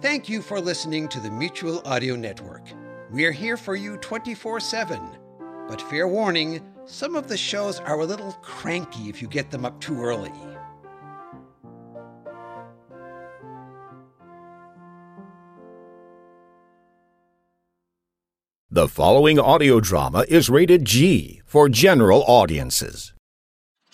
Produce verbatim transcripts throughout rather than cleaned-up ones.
Thank you for listening to the Mutual Audio Network. We're here for you twenty-four seven. But fair warning, some of the shows are a little cranky if you get them up too early. The following audio drama is rated G for general audiences.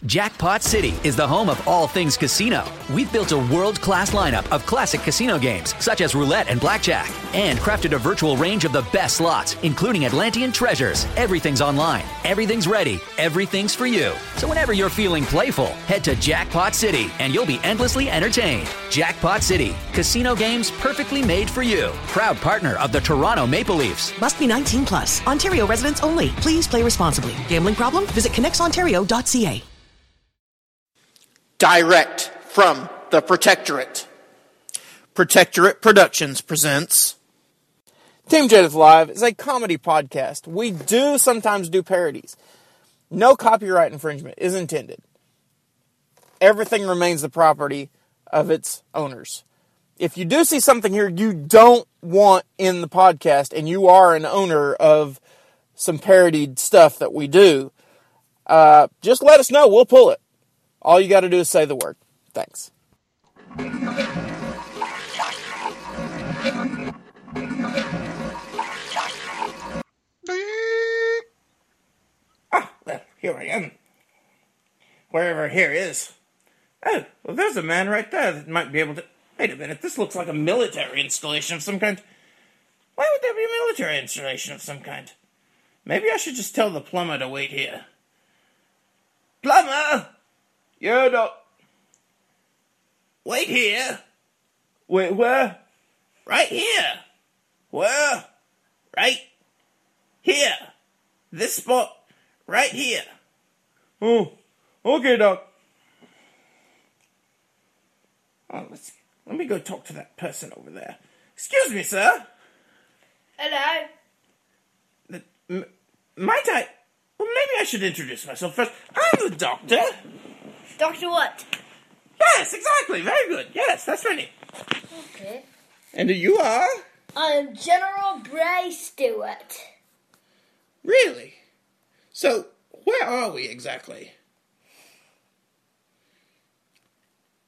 Jackpot City is the home of all things casino. We've built a world-class lineup of classic casino games, such as roulette and blackjack, and crafted a virtual range of the best slots, including Atlantean Treasures. Everything's online, everything's ready, everything's for you. So whenever you're feeling playful, head to Jackpot City, and you'll be endlessly entertained. Jackpot City, casino games perfectly made for you. Proud partner of the Toronto Maple Leafs. Must be nineteen plus. Ontario residents only. Please play responsibly. Gambling problem? Visit Connects Ontario dot C A. Direct from the Protectorate. Protectorate Productions presents... Team Jadith Live is a comedy podcast. We do sometimes do parodies. No copyright infringement is intended. Everything remains the property of its owners. If you do see something here you don't want in the podcast, and you are an owner of some parodied stuff that we do, uh, just let us know. We'll pull it. All you got to do is say the word. Thanks. Ah, well, here I am. Wherever here is. Oh, well, there's a man right there that might be able to... Wait a minute, this looks like a military installation of some kind. Why would there be a military installation of some kind? Maybe I should just tell the plumber to wait here. Plumber! You don't... Wait here. Wait, where? Right here. Where? Right here. This spot. Right here. Oh, okay, Doc. Oh, let's... Let me go talk to that person over there. Excuse me, sir. Hello. The, m- might I... Well, maybe I should introduce myself first. I'm the doctor. Doctor What? Yes, exactly. Very good. Yes, that's my name. Okay. And you are? I am General Bryce Stewart. Really? So, where are we exactly?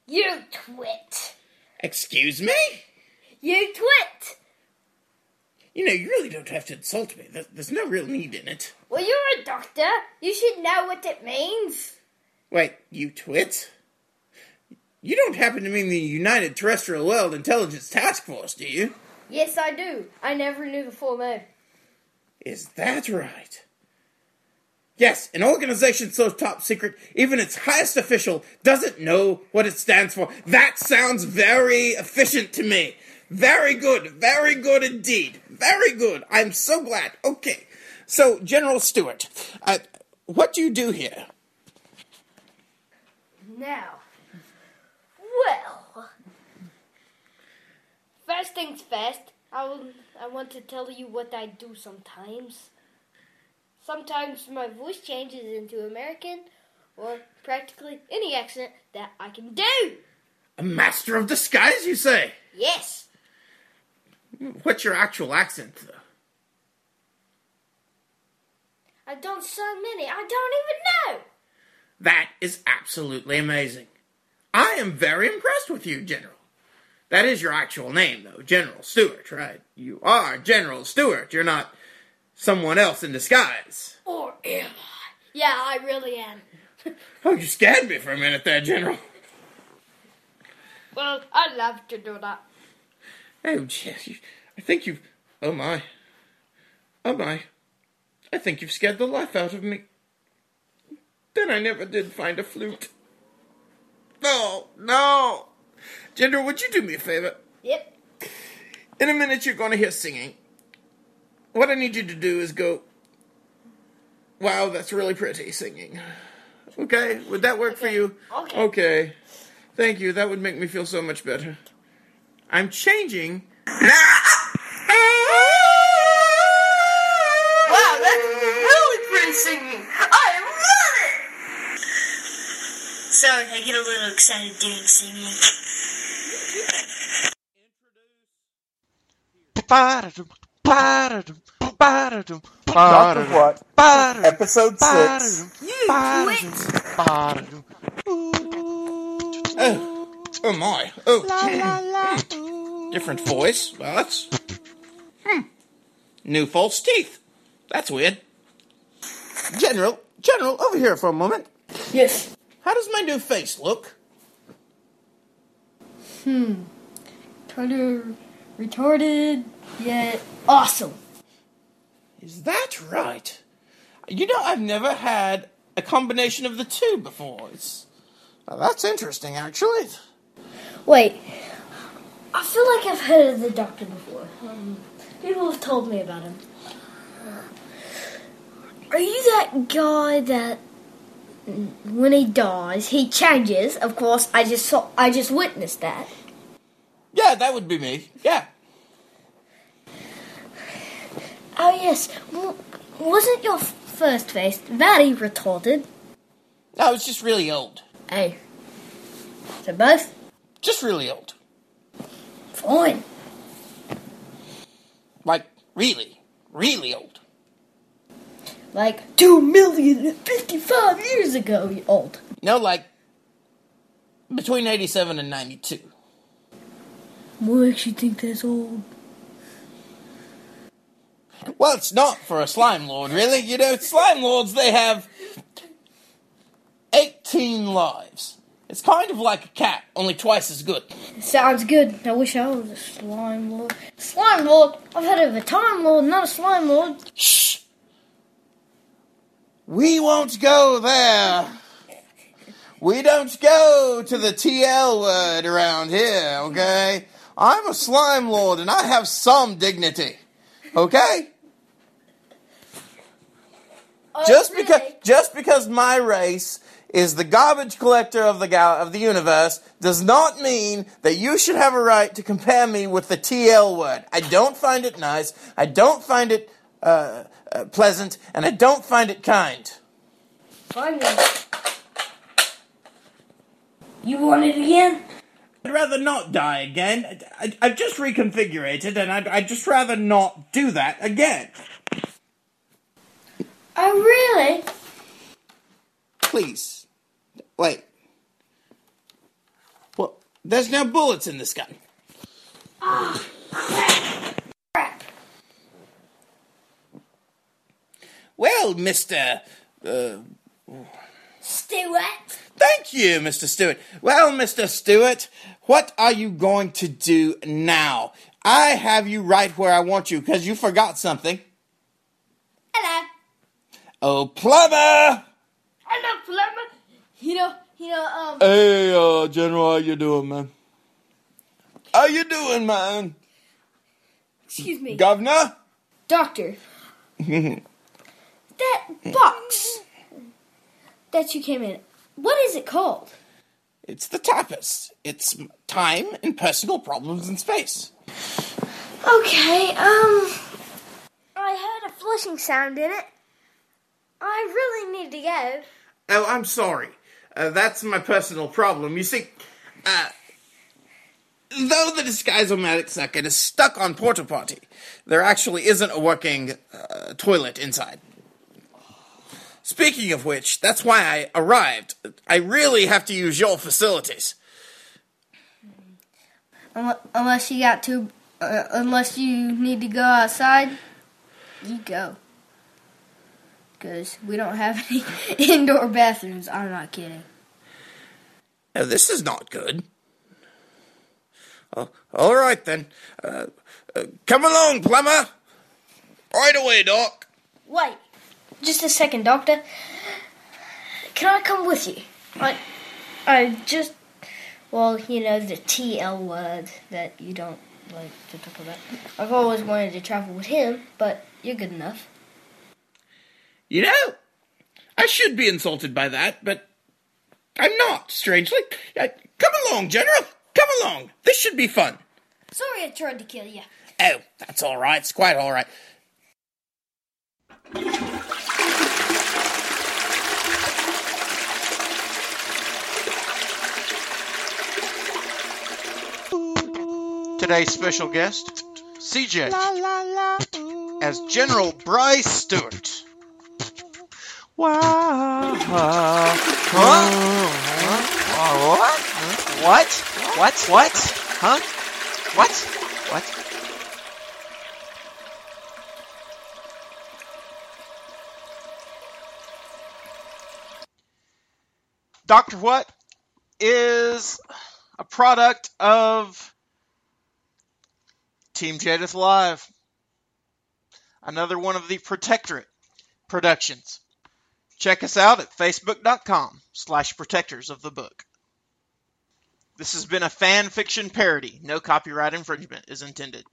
You twit. Excuse me? You twit. You know, you really don't have to insult me. There's no real need in it. Well, you're a doctor. You should know what it means. Wait, you twit? You don't happen to mean the United Terrestrial World Intelligence Task Force, do you? Yes, I do. I never knew the full name. Is that right? Yes, an organization so top secret, even its highest official doesn't know what it stands for. That sounds very efficient to me. Very good. Very good indeed. Very good. I'm so glad. Okay. So, General Stewart, uh, what do you do here? Now, well, first things first, I will, I want to tell you what I do sometimes. Sometimes my voice changes into American or practically any accent that I can do. A master of disguise, you say? Yes. What's your actual accent, though? I've done so many, I don't even know. That is absolutely amazing. I am very impressed with you, General. That is your actual name, though, General Stewart, right? You are General Stewart. You're not someone else in disguise. Or am I? Yeah, I really am. Oh, you scared me for a minute there, General. Well, I love to do that. Oh, geez, I think you've... Oh, my. Oh, my. I think you've scared the life out of me. Then I never did find a flute. No, no. General, would you do me a favor? Yep. In a minute, you're going to hear singing. What I need you to do is go, wow, that's really pretty singing. Okay? Would that work okay. for you? Okay. Okay. Thank you. That would make me feel so much better. I'm changing. Wow, that's really pretty singing. I love it! Sorry, I get a little excited doing singing. Doctor What, episode six. You twit! Oh, oh my. Oh. La, la, la. Mm. Different voice. Well, that's... Hmm. New false teeth. That's weird. General, General, over here for a moment. Yes. How does my new face look? Hmm. Kind of retarded, yet awesome. Is that right? You know, I've never had a combination of the two before. It's, well, that's interesting, actually. Wait. I feel like I've heard of the doctor before. Um, people have told me about him. Are you that guy that when he dies, he changes? Of course, I just saw, I just witnessed that. Yeah, that would be me. Yeah. Oh, yes. Well, wasn't your first face very retarded? No, I was just really old. Hey. So both? Just really old. Fine. Like, really, really old. Like two million fifty-five years ago old. No, like between eighty-seven and ninety-two. What makes you think that's old? Well, it's not for a slime lord, really. You know, slime lords, they have eighteen lives. It's kind of like a cat, only twice as good. Sounds good. I wish I was a slime lord. Slime lord? I've heard of a time lord, not a slime lord. Shh! We won't go there. We don't go to the T L word around here, okay? I'm a slime lord and I have some dignity, okay? okay. Just because just because my race is the garbage collector of the gal- of the universe does not mean that you should have a right to compare me with the T L word. I don't find it nice. I don't find it uh Uh, pleasant, and I don't find it kind. Finally. You want it again? I'd rather not die again. I, I, I've just reconfigurated, and I'd, I'd just rather not do that again. Oh, really? Please. Wait. Well, there's no bullets in this gun. Ah, crap. Crap. Well, Mister Uh, Stewart. Thank you, Mister Stewart. Well, Mister Stewart, what are you going to do now? I have you right where I want you, because you forgot something. Hello. Oh, plumber. Hello, plumber. You know, you know, um... Hey, uh, General, how you doing, man? How you doing, man? Excuse me. Governor? Doctor. That box that you came in, what is it called? It's the TAPIS. It's Time and Personal Problems in Space. Okay, um, I heard a flushing sound in it. I really need to go. Oh, I'm sorry. Uh, that's my personal problem. You see, uh, though the disguise-o-matic circuit is stuck on Porta-Potty, there actually isn't a working uh, toilet inside. Speaking of which, that's why I arrived. I really have to use your facilities. Unless you got to, uh, unless you need to go outside, you go. Because we don't have any indoor bathrooms. I'm not kidding. Now, this is not good. Oh, all right, then. Uh, uh, come along, plumber. Right away, Doc. Wait. Just a second, Doctor. Can I come with you? I, I just, well, you know, the T L word that you don't like to talk about. I've always wanted to travel with him, but you're good enough. You know, I should be insulted by that, but I'm not, strangely. Uh, come along, General. Come along. This should be fun. Sorry I tried to kill you. Oh, that's all right. It's quite all right. Today's special guest, C J, la, la, la, as General Bryce Stewart. Wow. Huh? Huh? What? What? What? What? Huh? What? What? Doctor What is a product of Team Jadith Live, another one of the Protectorate Productions. Check us out at facebook.com slash protectors of the book. This has been a fan fiction parody. No copyright infringement is intended.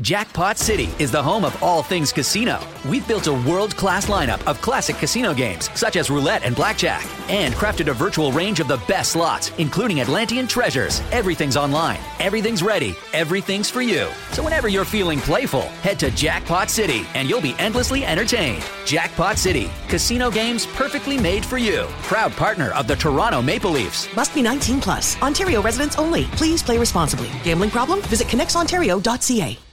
Jackpot City is the home of all things casino. We've built a world-class lineup of classic casino games, such as roulette and blackjack, and crafted a virtual range of the best slots, including Atlantean Treasures. Everything's online, everything's ready, everything's for you. So whenever you're feeling playful, head to Jackpot City, and you'll be endlessly entertained. Jackpot City, casino games perfectly made for you. Proud partner of the Toronto Maple Leafs. Must be nineteen plus. Ontario residents only. Please play responsibly. Gambling problem? Visit Connects Ontario dot C A.